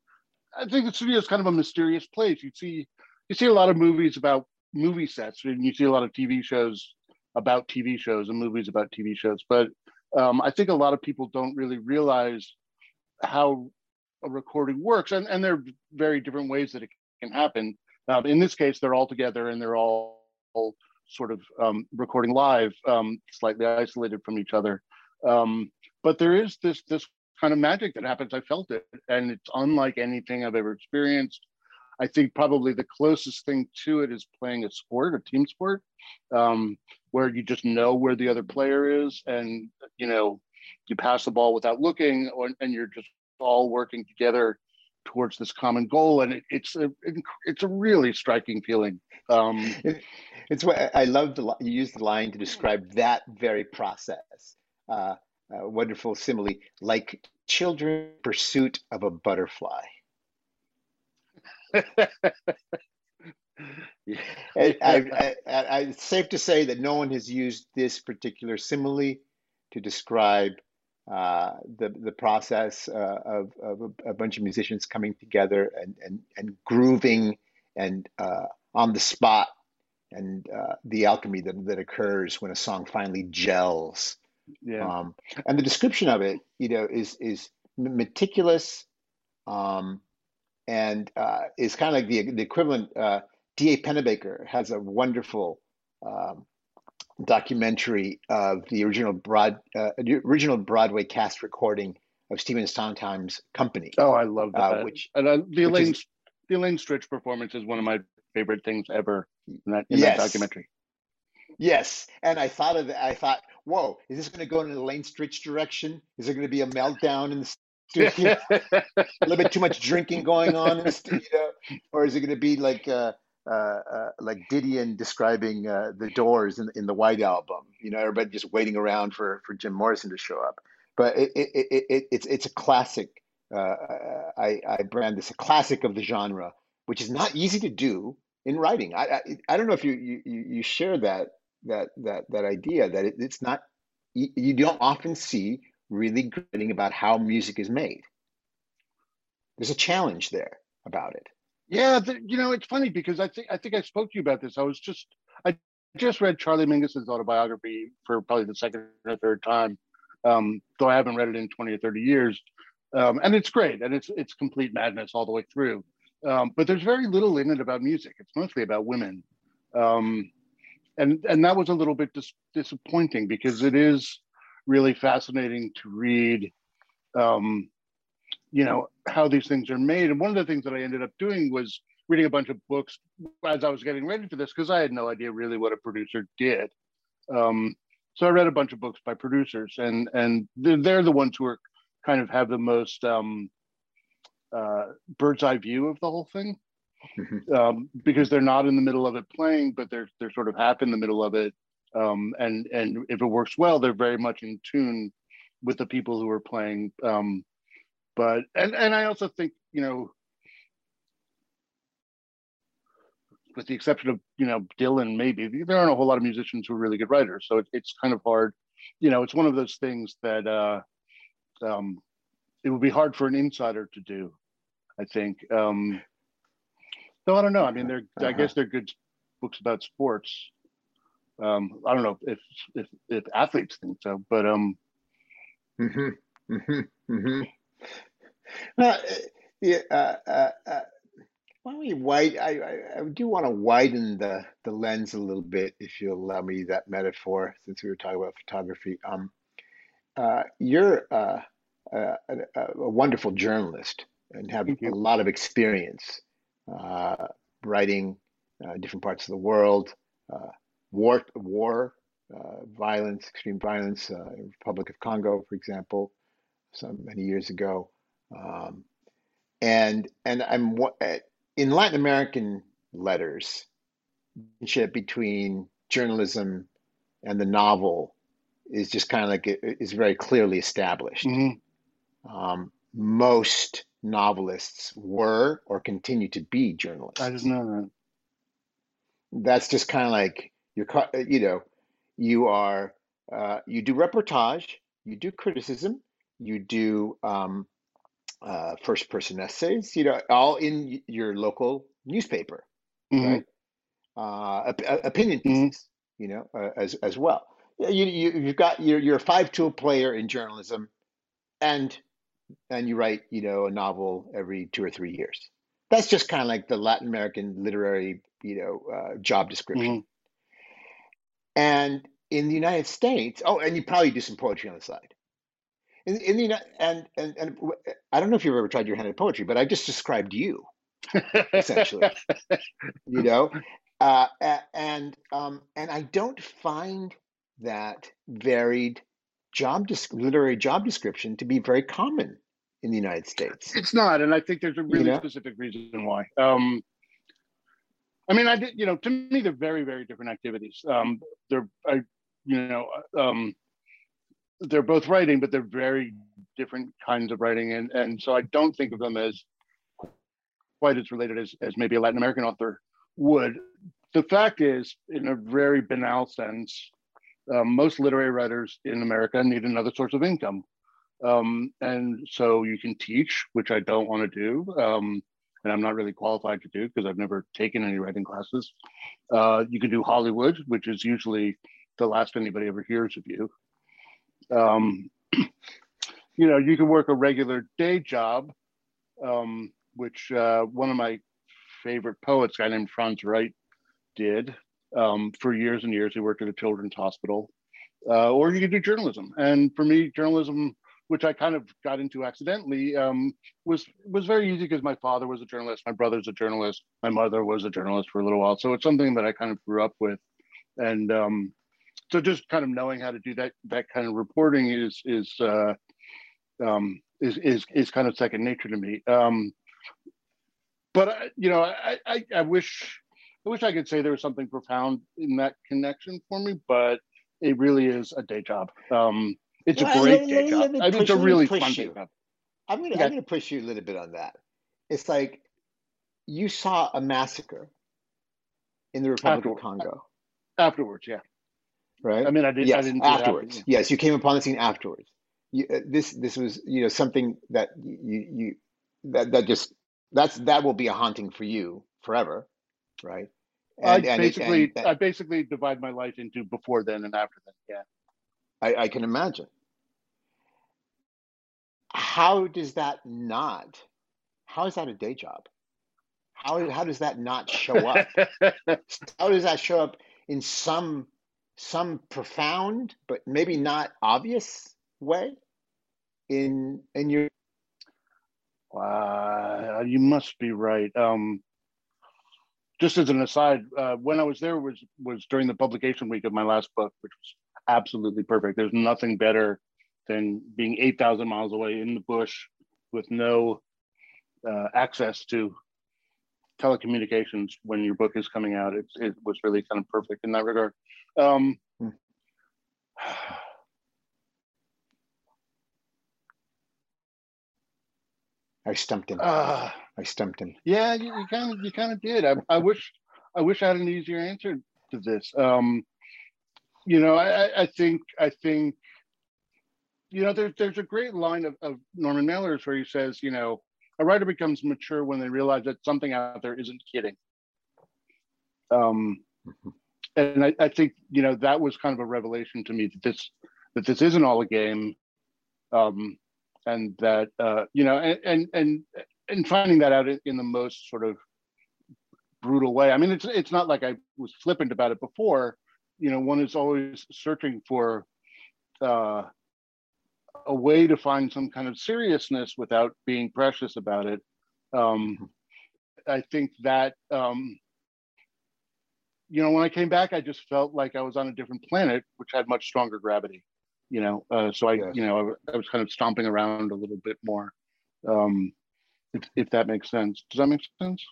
I think the studio is kind of a mysterious place. You see, you see a lot of movies about movie sets, and you see a lot of T V shows about T V shows and movies about T V shows. But um, I think a lot of people don't really realize how a recording works, and, and there are very different ways that it can happen. Uh, in this case, they're all together and they're all sort of um, recording live, um, slightly isolated from each other. Um, but there is this this kind of magic that happens. I felt it, and it's unlike anything I've ever experienced. I think probably the closest thing to it is playing a sport, a team sport, um, where you just know where the other player is, and you know, you pass the ball without looking, or, and you're just all working together towards this common goal, and it, it's a it's a really striking feeling. Um, it's what I love. The, you use the line to describe that very process. Uh, a wonderful simile, like children in pursuit of a butterfly. Yeah. I, I, I, I, it's safe to say that no one has used this particular simile to describe uh, the, the process uh, of, of a, a bunch of musicians coming together and, and, and grooving and uh, on the spot, and uh, the alchemy that, that occurs when a song finally gels. Yeah. Um, and the description of it, you know, is is meticulous, um, and uh, is kind of like the the equivalent. Uh, D A Pennebaker has a wonderful um, documentary of the original broad uh, the original Broadway cast recording of Stephen Sondheim's Company. Oh, I love that! Uh, which and uh, the Elaine the Elaine Stritch performance is one of my favorite things ever in that, in yes. that documentary. Yes, and I thought of that. I thought, whoa, is this going to go in the Elaine Stritch direction? Is there going to be a meltdown in the studio? A little bit too much drinking going on in the studio, or is it going to be like uh, uh, uh, like Didion describing uh, the Doors in in the White Album? You know, everybody just waiting around for for Jim Morrison to show up. But it it, it, it it's it's a classic. Uh, I I brand this a classic of the genre, which is not easy to do in writing. I I, I don't know if you you you share that. that that that idea that it, it's not you, you don't often see really good writing about how music is made. There's a challenge there about it. Yeah, the, you know, it's funny because I think I think I spoke to you about this. I was just I just read Charlie Mingus's autobiography for probably the second or third time, um, though I haven't read it in twenty or thirty years. Um, and it's great, and it's it's complete madness all the way through. Um, but there's very little in it about music. It's mostly about women. Um, And and that was a little bit dis disappointing because it is really fascinating to read, um, you know, how these things are made. And one of the things that I ended up doing was reading a bunch of books as I was getting ready for this because I had no idea really what a producer did. Um, so I read a bunch of books by producers, and and they're, they're the ones who are kind of have the most um, uh, bird's eye view of the whole thing. Um, because they're not in the middle of it playing, but they're they're sort of half in the middle of it, um, and and if it works well, they're very much in tune with the people who are playing. Um, but and and I also think, you know, with the exception of, you know, Dylan, maybe there aren't a whole lot of musicians who are really good writers, so it, it's kind of hard. You know, it's one of those things that uh, um, it would be hard for an insider to do, I think. Um, So I don't know. I mean, they're. Uh-huh. I guess they're good books about sports. Um, I don't know if if if athletes think so, but um. Mm-hmm. Mm-hmm. Mm-hmm. Now, yeah, uh, uh, uh, why don't we widen? I, I I do want to widen the the lens a little bit, if you allow me that metaphor, since we were talking about photography. Um, uh, you're uh, uh, a, a wonderful journalist and have a lot of experience. Uh, writing uh, different parts of the world, uh, war, war, uh, violence, extreme violence, uh, Republic of Congo, for example, some many years ago, um, and and I'm in Latin American letters, the relationship between journalism and the novel is just kind of like it is very clearly established. Mm-hmm. um, most. Novelists were or continue to be journalists. I just know that. That's just kind of like you're, you know, you are, uh, you do reportage, you do criticism, you do um, uh, first person essays, you know, all in your local newspaper, mm-hmm. right? Uh, opinion pieces, mm-hmm. you know, uh, as as well. You, you you've got you're you're a five tool player in journalism, and. And you write, you know, a novel every two or three years. That's just kind of like the Latin American literary, you know, uh, job description. Mm-hmm. And in the United States, oh, and you probably do some poetry on the side. In, in the and and and I don't know if you've ever tried your hand at poetry, but I just described you, essentially. You know, uh, and um, and I don't find that varied. Job literary job description to be very common in the United States. It's not, and I think there's a really you know? specific reason why. Um, I mean, I did, you know, to me they're very, very different activities. Um, they're, I, you know, um, they're both writing, but they're very different kinds of writing, and and so I don't think of them as quite as related as as maybe a Latin American author would. The fact is, in a very banal sense. Um, most literary writers in America need another source of income. Um, and so you can teach, which I don't want to do, um, and I'm not really qualified to do because I've never taken any writing classes. Uh, you can do Hollywood, which is usually the last anybody ever hears of you. Um, you know, you can work a regular day job, um, which uh, one of my favorite poets, a guy named Franz Wright, did. Um, for years and years, he worked at a children's hospital, uh, or you could do journalism. And for me, journalism which I kind of got into accidentally, um, was was very easy because my father was a journalist, my brother's a journalist, my mother was a journalist for a little while. So it's something that I kind of grew up with. And um, so just kind of knowing how to do that that kind of reporting is is uh, um, is, is is kind of second nature to me. Um, but I, you know, I, I I wish I wish I could say there was something profound in that connection for me, but it really is a day job. Um, It's well, a great let, day let, job. I think it's a really fun day job. I'm going okay. to push you a little bit on that. It's like you saw a massacre in the Republic afterwards. of Congo. Afterwards, yeah. Right? I mean, I, did, yes, I didn't do afterwards. That, yeah. Yes, you came upon the scene afterwards. You, uh, this this was, you know, something that you you that that just that's that will be a haunting for you forever, right? And, I and basically it, and that, I basically divide my life into before then and after then. Yeah. I, I can imagine. How does that not, how is that a day job? How, how does that not show up? How does that show up in some, some profound, but maybe not obvious way in, in your? Uh, you must be right. Um, just as an aside, uh, when I was there was, was during the publication week of my last book, which was absolutely perfect. There's nothing better than being eight thousand miles away in the bush with no uh, access to telecommunications when your book is coming out. It, it was really kind of perfect in that regard. Um, hmm. I stumped him. Uh, I stumped him. Yeah, you, you kind of you kind of did. I, I wish I wish I had an easier answer to this. Um, you know, I, I think I think. You know, there's there's a great line of, of Norman Mailer's where he says, you know, a writer becomes mature when they realize that something out there isn't kidding. Um, and I, I think, you know, that was kind of a revelation to me that this that this isn't all a game, um, and that uh, you know, and, and and and finding that out in the most sort of brutal way. I mean, it's it's not like I was flippant about it before. You know, one is always searching for. Uh, a way to find some kind of seriousness without being precious about it. Um, I think that, um, you know, when I came back, I just felt like I was on a different planet, which had much stronger gravity, you know? Uh, so I, yes. you know, I, I was kind of stomping around a little bit more, um, if, if that makes sense. Does that make sense?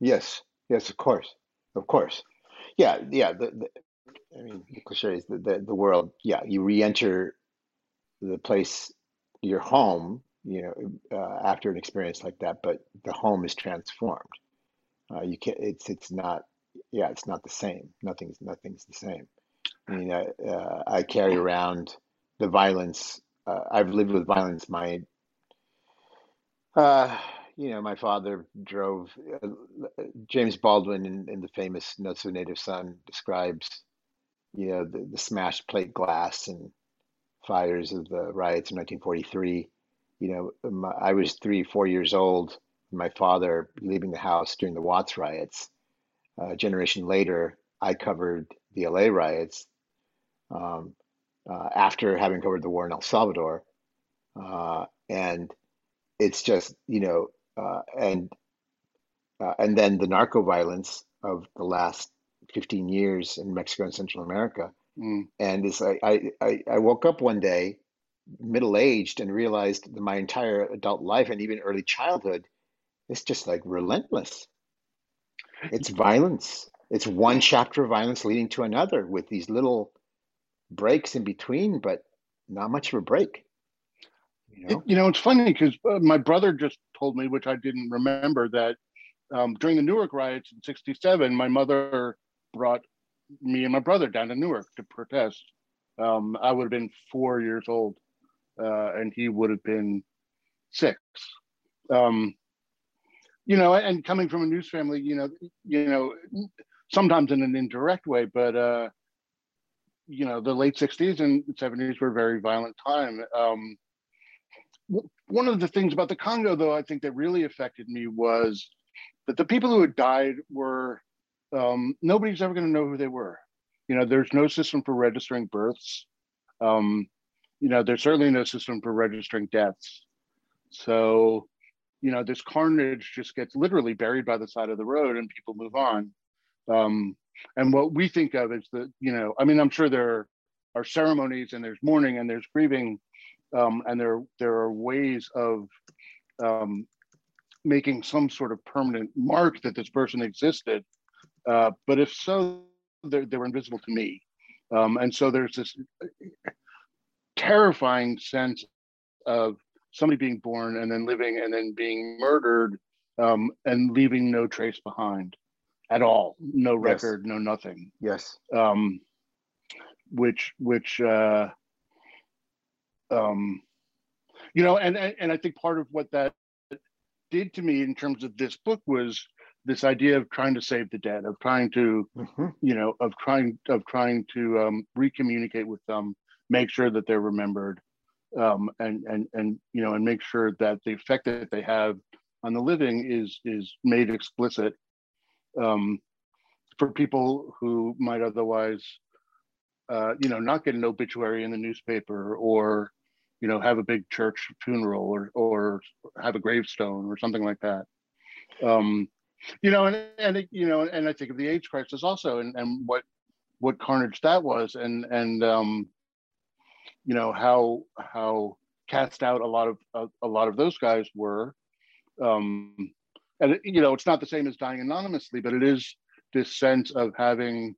Yes, yes, of course, of course. Yeah, yeah, the, the, I mean, the cliche is the, the, the world, yeah, you re-enter the place, your home, you know, uh, after an experience like that, but the home is transformed. Uh, you can't, it's, it's not, yeah, it's not the same. Nothing's, nothing's the same. I mean, I, uh, I carry around the violence. Uh, I've lived with violence. My, uh, you know, my father drove, uh, James Baldwin in, in the famous No So Native Son describes, you know, the, the smashed plate glass and fires of the riots in nineteen forty-three. You know, my, I was three, four years old. My father leaving the house during the Watts riots. Uh, a generation later, I covered the L A riots um, uh, after having covered the war in El Salvador. Uh, and it's just, you know, uh, and uh, and then the narco violence of the last fifteen years in Mexico and Central America. Mm. And it's like I, I, I woke up one day, middle-aged, and realized that my entire adult life and even early childhood, it's just like relentless. It's violence. It's one chapter of violence leading to another with these little breaks in between, but not much of a break. You know, it, you know it's funny because my brother just told me, which I didn't remember, that um, during the Newark riots in sixty-seven, my mother brought me and my brother down to Newark to protest. Um, I would have been four years old, uh, and he would have been six. Um, you know, and coming from a news family, you know, you know, sometimes in an indirect way, but uh, you know, the late sixties and seventies were a very violent time. Um, one of the things about the Congo, though, I think that really affected me was that the people who had died were. Um, nobody's ever going to know who they were. You know, there's no system for registering births. Um, you know, there's certainly no system for registering deaths. So, you know, this carnage just gets literally buried by the side of the road and people move on. Um, and what we think of is that, you know, I mean, I'm sure there are ceremonies and there's mourning and there's grieving, um, and there, there are ways of um, making some sort of permanent mark that this person existed. Uh, but if so, they were invisible to me. Um, and so there's this terrifying sense of somebody being born and then living and then being murdered, um, and leaving no trace behind at all. No record, yes. No nothing. Yes. Um, which, which, uh, um, you know, and, and I think part of what that did to me in terms of this book was this idea of trying to save the dead, of trying to, mm-hmm. you know, of trying of trying to um, recommunicate with them, make sure that they're remembered, um, and and and you know, and make sure that the effect that they have on the living is is made explicit, um, for people who might otherwise, uh, you know, not get an obituary in the newspaper, or, you know, have a big church funeral, or or have a gravestone or something like that. Um, You know, and, and you know, and I think of the AIDS crisis also, and, and what what carnage that was, and and um, you know, how how cast out a lot of a, a lot of those guys were, um, and you know, it's not the same as dying anonymously, but it is this sense of having,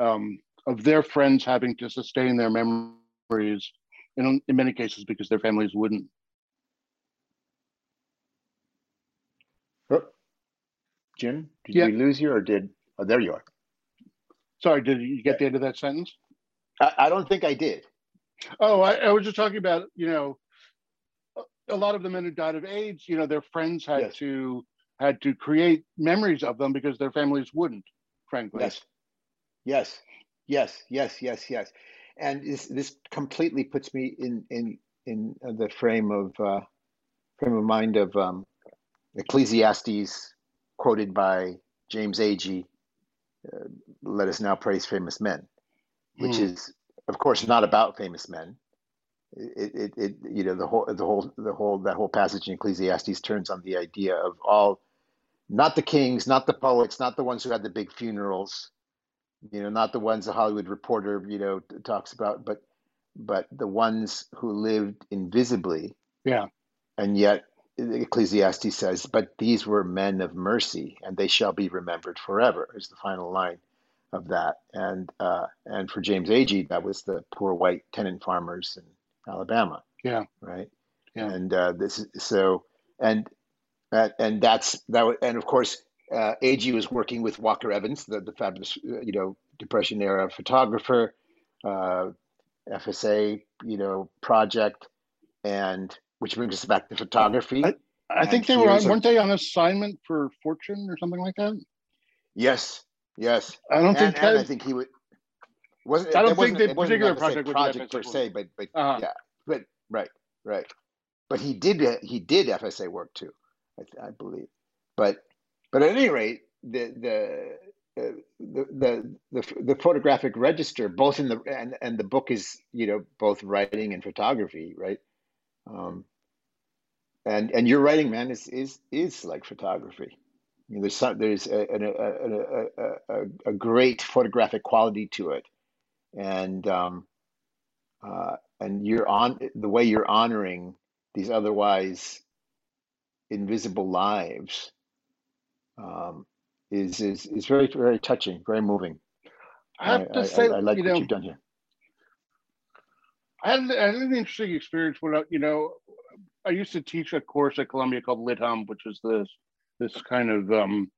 um, of their friends having to sustain their memories, in in many cases because their families wouldn't. Jim, did yeah. we lose you, or did? Oh, there you are. Sorry, did you get the end of that sentence? I, I don't think I did. Oh, I, I was just talking about, you know, a lot of the men who died of AIDS, you know, their friends had yes. to had to create memories of them because their families wouldn't, frankly. Yes, yes, yes, yes, yes, yes. And this this completely puts me in in in the frame of uh, frame of mind of um, Ecclesiastes. Quoted by James Agee, uh, "Let us now praise famous men," which mm. is, of course, not about famous men. It, it, it, you know, the whole, the whole, the whole, that whole passage in Ecclesiastes turns on the idea of all, not the kings, not the poets, not the ones who had the big funerals, you know, not the ones the Hollywood Reporter, you know, talks about, but, but the ones who lived invisibly. Yeah, and yet. Ecclesiastes says, but these were men of mercy, and they shall be remembered forever, is the final line of that. And uh, and for James Agee, that was the poor white tenant farmers in Alabama. Yeah. Right. Yeah. And uh, this is so, and and that's that. And of course, uh, Agee was working with Walker Evans, the, the fabulous, you know, Depression era photographer, uh, F S A, you know, project, and. Which brings us back to photography. I, I think they were on, weren't they on assignment for Fortune or something like that? Yes, yes. I don't and, think and that. I think he would. Wasn't I don't think the particular project, project per se, but but uh-huh. yeah, but right, right. But he did he did F S A work too, I, I believe. But but at any rate, the the the the the, the photographic register, both in the and, and the book is, you know, both writing and photography, right? Um, and and your writing, man, is is is like photography. You know, there's some, there's a a, a, a a great photographic quality to it, and um, uh, and you're on the way you're honoring these otherwise invisible lives, um, is is is very very touching, very moving. I have I, to say, I, I like you what know, you've done here. I had, I had an interesting experience when I, you know, I used to teach a course at Columbia called Lit Hum, which is this this kind of, um,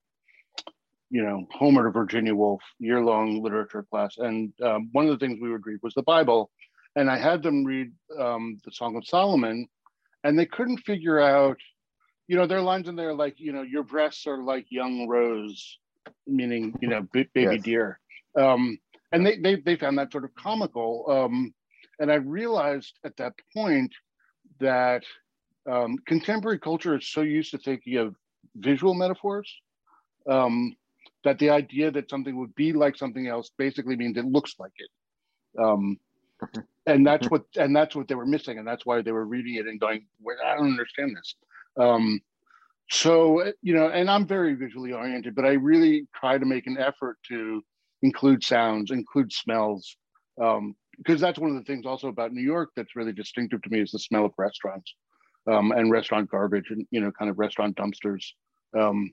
you know, Homer to Virginia Woolf year-long literature class. And um, one of the things we would read was the Bible. And I had them read um, the Song of Solomon, and they couldn't figure out, you know, there are lines in there like, you know, your breasts are like young rose, meaning, you know, baby yes. deer. Um, and they, they, they found that sort of comical. Um, And I realized at that point that um, contemporary culture is so used to thinking of visual metaphors, um, that the idea that something would be like something else basically means it looks like it. Um, And that's what and that's what they were missing, and that's why they were reading it and going, well, I don't understand this. Um, so, you know, and I'm very visually oriented, but I really try to make an effort to include sounds, include smells, um, because that's one of the things also about New York that's really distinctive to me is the smell of restaurants um, and restaurant garbage and, you know, kind of restaurant dumpsters. Um,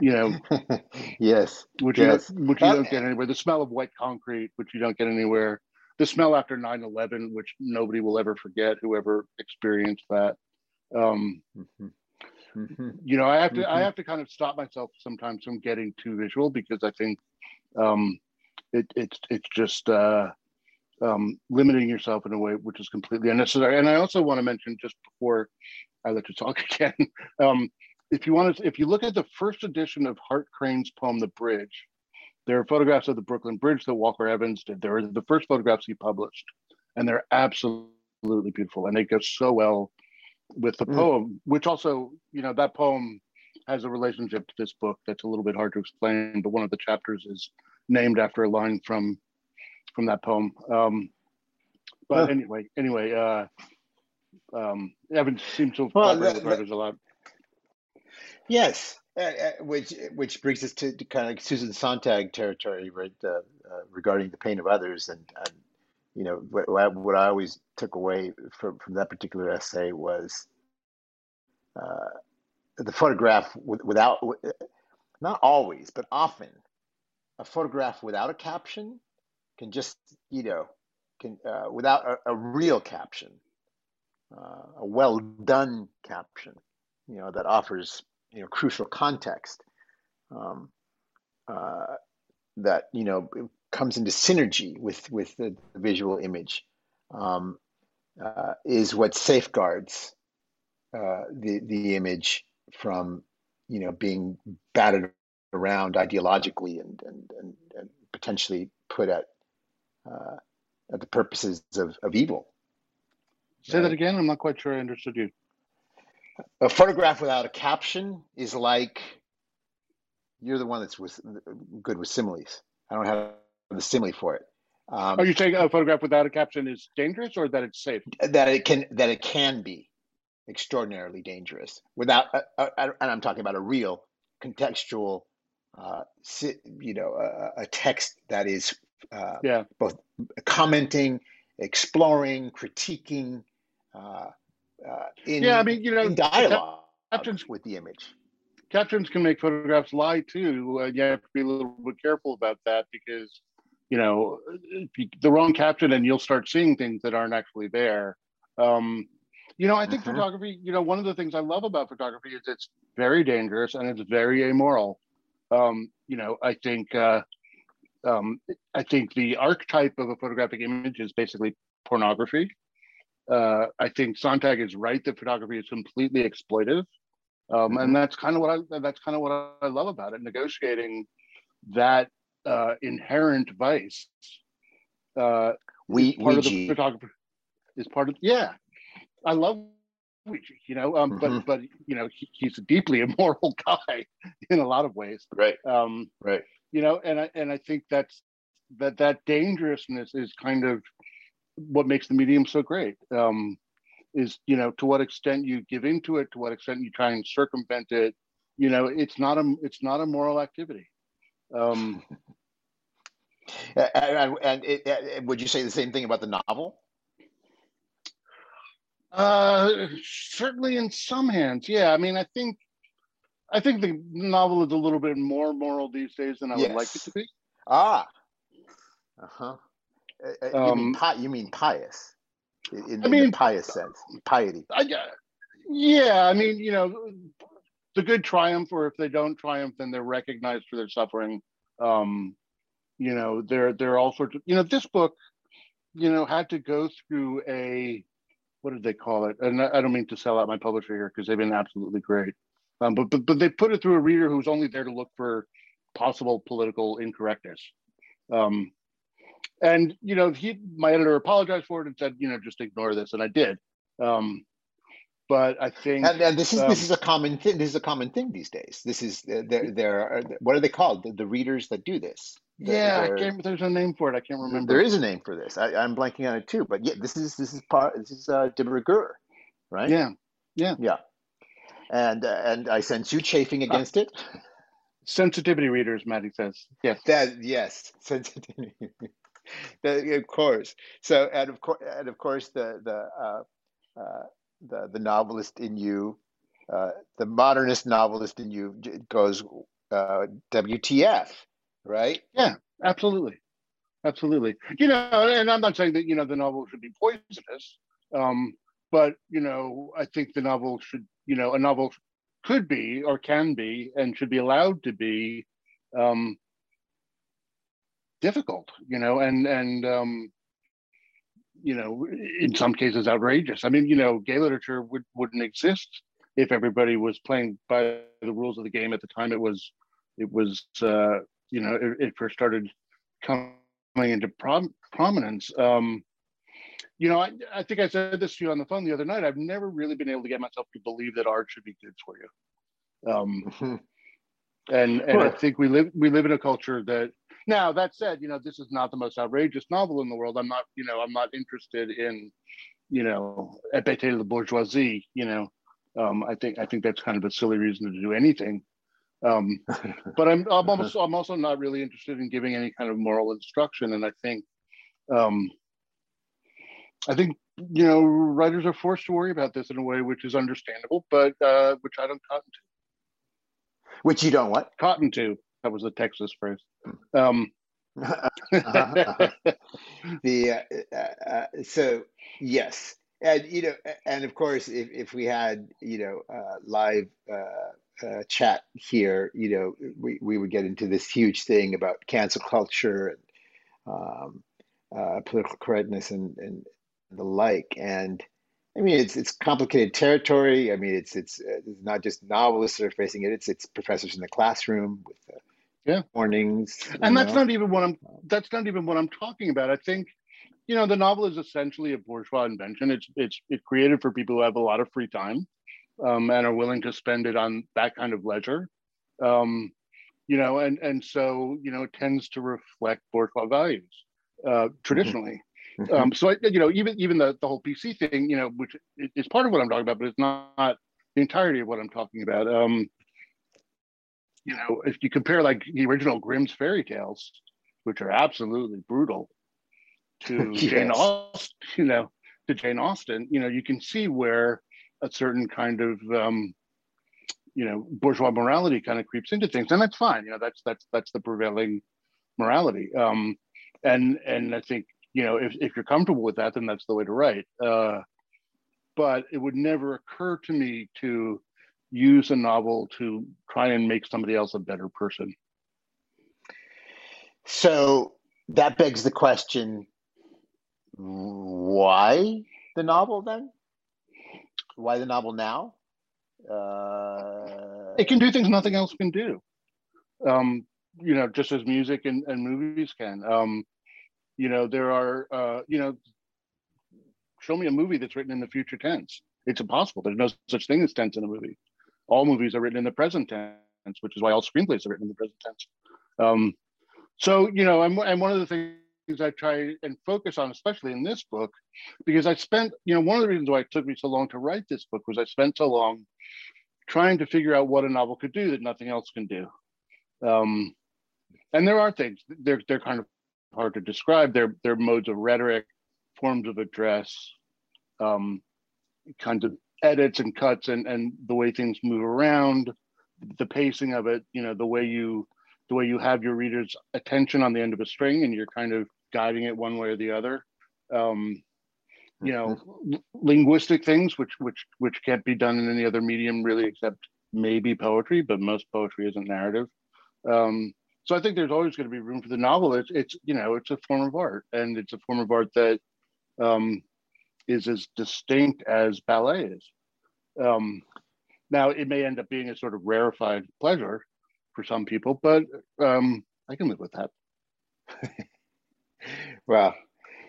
you know, yes, which, yes. You, which you don't get anywhere. The smell of white concrete, which you don't get anywhere. The smell after nine eleven, which nobody will ever forget, whoever experienced that. Um, mm-hmm. Mm-hmm. You know, I have to mm-hmm. I have to kind of stop myself sometimes from getting too visual, because I think um, it, it's it's just uh, um, limiting yourself in a way which is completely unnecessary. And I also want to mention, just before I let you talk again, um, if you want to, if you look at the first edition of Hart Crane's poem "The Bridge," there are photographs of the Brooklyn Bridge that Walker Evans did. They were the first photographs he published, and they're absolutely beautiful. And they go so well with the poem, mm. which also, you know, that poem has a relationship to this book that's a little bit hard to explain, but one of the chapters is named after a line from from that poem. Um, but huh. anyway, anyway, uh, um, Evans seems to have well, collaborated with writers a lot. Yes. Uh, which which brings us to, to kind of Susan Sontag territory, right? Uh, uh, regarding the pain of others, and, and you know what, what I always took away from, from that particular essay was uh, the photograph with, without, not always, but often, a photograph without a caption can just you know can uh, without a, a real caption, uh, a well done caption, you know that offers. You know, crucial context um, uh, that you know comes into synergy with with the, the visual image um, uh, is what safeguards uh, the the image from you know being battered around ideologically and and and, and potentially put at uh, at the purposes of, of evil. Say that again. I'm not quite sure I understood you. A photograph without a caption is like, you're the one that's with, good with similes. I don't have the simile for it. Um, Are you saying a photograph without a caption is dangerous, or that it's safe? That it can that it can be extraordinarily dangerous without, a, a, a, and I'm talking about a real contextual, uh, you know, a, a text that is uh, yeah. both commenting, exploring, critiquing, uh, Uh, in, yeah, I mean, you know, in dialogue captions, with the image. Captions can make photographs lie too. Uh, you have to be a little bit careful about that, because, you know, the wrong caption and you'll start seeing things that aren't actually there. Um, you know, I think mm-hmm. photography, you know, one of the things I love about photography is it's very dangerous and it's very amoral. Um, you know, I think, uh, um, I think the archetype of a photographic image is basically pornography. Uh, I think Sontag is right that photography is completely exploitive, um, and that's kind of what I that's kind of what I love about it. Negotiating that uh, inherent vice, uh, we part Ouija. Of the photographer is part of yeah. I love Ouija, you know, um, mm-hmm. but but you know he, he's a deeply immoral guy in a lot of ways, right? Um, right. You know, and I and I think that's that that dangerousness is kind of what makes the medium so great, um, is, you know, to what extent you give into it, to what extent you try and circumvent it. You know, it's not a, it's not a moral activity. Um, and and it, it, would you say the same thing about the novel? Uh, certainly in some hands. Yeah. I mean, I think, I think the novel is a little bit more moral these days than I yes. would like it to be. Ah, uh-huh. You, um, mean pi you mean pious, in, I mean, in the pious sense, piety. I, yeah, I mean, you know, the good triumph, or if they don't triumph, then they're recognized for their suffering. Um, you know, they're, they're all sorts of, you know, this book, you know, had to go through a, what did they call it? And I don't mean to sell out my publisher here, because they've been absolutely great. Um, but, but, but they put it through a reader who's only there to look for possible political incorrectness. Um, And, you know, he, my editor apologized for it and said, you know, just ignore this. And I did. Um, but I think... And, and this is um, this is a common thing. This is a common thing these days. This is, uh, there, there are, what are they called? The, the readers that do this. Yeah, I can't, there's no name for it. I can't remember. There is a name for this. I, I'm blanking on it too. But yeah, this is this is part. This is uh, de rigueur, right? Yeah, yeah, yeah. And uh, and I sense you chafing against uh, it. Sensitivity readers, Maddie says. Yes, that yes, sensitivity. the, of course. So and of course and of course the the uh, uh, the the novelist in you, uh, the modernist novelist in you goes uh, W T F. Right? Yeah, absolutely. Absolutely. You know, and I'm not saying that, you know, the novel should be poisonous, um, but, you know, I think the novel should, you know, a novel could be or can be and should be allowed to be um, difficult, you know, and, and um, you know, in some cases outrageous. I mean, you know, gay literature would, wouldn't exist if everybody was playing by the rules of the game at the time it was, it was, uh, you know, it, it first started coming into prom prominence. Um, you know, I, I think I said this to you on the phone the other night. I've never really been able to get myself to believe that art should be good for you. Um, and and I think we live we live in a culture that now. That said, you know, this is not the most outrageous novel in the world. I'm not, you know, I'm not interested in, you know, épée de la bourgeoisie. You know, um, I think I think that's kind of a silly reason to do anything. Um, but I'm, I'm almost, I'm also not really interested in giving any kind of moral instruction. And I think, um, I think, you know, writers are forced to worry about this in a way which is understandable, but, uh, which I don't cotton to. Which you don't what? Cotton to. That was a Texas phrase. Um, the, uh, uh, so yes. And, you know, and of course, if, if we had, you know, uh, live, uh, Uh, chat here, you know, we, we would get into this huge thing about cancel culture and um, uh, political correctness and, and the like. And I mean, it's it's complicated territory. I mean, it's it's, uh, it's not just novelists that are facing it. It's it's professors in the classroom with uh, yeah warnings. And that's know. not even what I'm. That's not even what I'm talking about. I think, you know, the novel is essentially a bourgeois invention. It's it's it's created for people who have a lot of free time. Um, and are willing to spend it on that kind of leisure, um, you know, and and so, you know, it tends to reflect bourgeois values uh, traditionally. Mm-hmm. um, so I, you know, even even the the whole P C thing, you know, which is part of what I'm talking about, but it's not the entirety of what I'm talking about. Um, you know, if you compare like the original Grimm's fairy tales, which are absolutely brutal, to yes. Jane Austen, you know, to Jane Austen, you know, you can see where a certain kind of, um, you know, bourgeois morality kind of creeps into things, and that's fine. You know, that's that's that's the prevailing morality. Um, and and I think, you know, if if you're comfortable with that, then that's the way to write. Uh, but it would never occur to me to use a novel to try and make somebody else a better person. So that begs the question: why the novel then? Why the novel now? Uh, it can do things nothing else can do. Um, you know, just as music and, and movies can. Um, you know, there are, uh, you know, show me a movie that's written in the future tense. It's impossible. There's no such thing as tense in a movie. All movies are written in the present tense, which is why all screenplays are written in the present tense. Um, so, you know, I'm, I'm one of the things I try and focus on, especially in this book, because I spent, you know, one of the reasons why it took me so long to write this book was I spent so long trying to figure out what a novel could do that nothing else can do. Um, and there are things, they're, they're kind of hard to describe. They're, they're modes of rhetoric, forms of address, um, kinds of edits and cuts and, and the way things move around, the pacing of it, you know, the way you the way you have your reader's attention on the end of a string and you're kind of guiding it one way or the other. Um, you know, mm-hmm. linguistic things, which, which, which can't be done in any other medium really, except maybe poetry, but most poetry isn't narrative. Um, so I think there's always going to be room for the novel. It's, it's, you know, it's a form of art, and it's a form of art that um, is as distinct as ballet is. Um, now it may end up being a sort of rarefied pleasure for some people, but um, I can live with that. Well,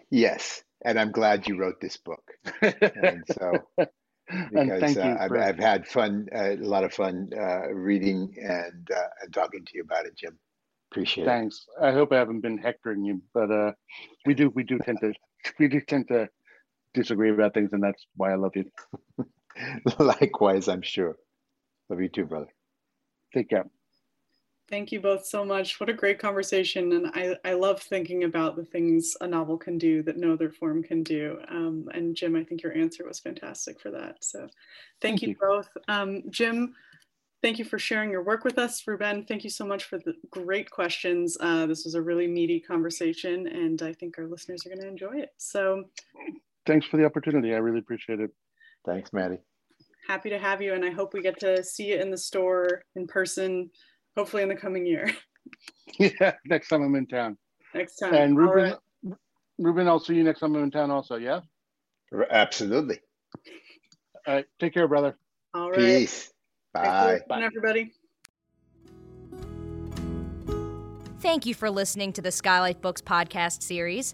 yes, and I'm glad you wrote this book. And so, because and uh, I've, I've had fun, uh, a lot of fun uh, reading and, uh, and talking to you about it, Jim. Appreciate Thanks. It. Thanks. I hope I haven't been hectoring you, but uh, we do we do tend to we do tend to disagree about things, and that's why I love you. Likewise, I'm sure. Love you too, brother. Take care. Thank you both so much. What a great conversation. And I, I love thinking about the things a novel can do that no other form can do. Um, and Jim, I think your answer was fantastic for that. So thank, thank you, you both. Um, Jim, thank you for sharing your work with us. Ruben, thank you so much for the great questions. Uh, this was a really meaty conversation, and I think our listeners are going to enjoy it. So thanks for the opportunity. I really appreciate it. Thanks, Maddie. Happy to have you. And I hope we get to see you in the store in person, hopefully in the coming year. Yeah, next time I'm in town. Next time. And Ruben, right. Ruben, I'll see you next time I'm in town also, yeah? Absolutely. All right, take care, brother. All right. Peace. Bye. Bye, everybody. Thank you for listening to the Skylight Books podcast series.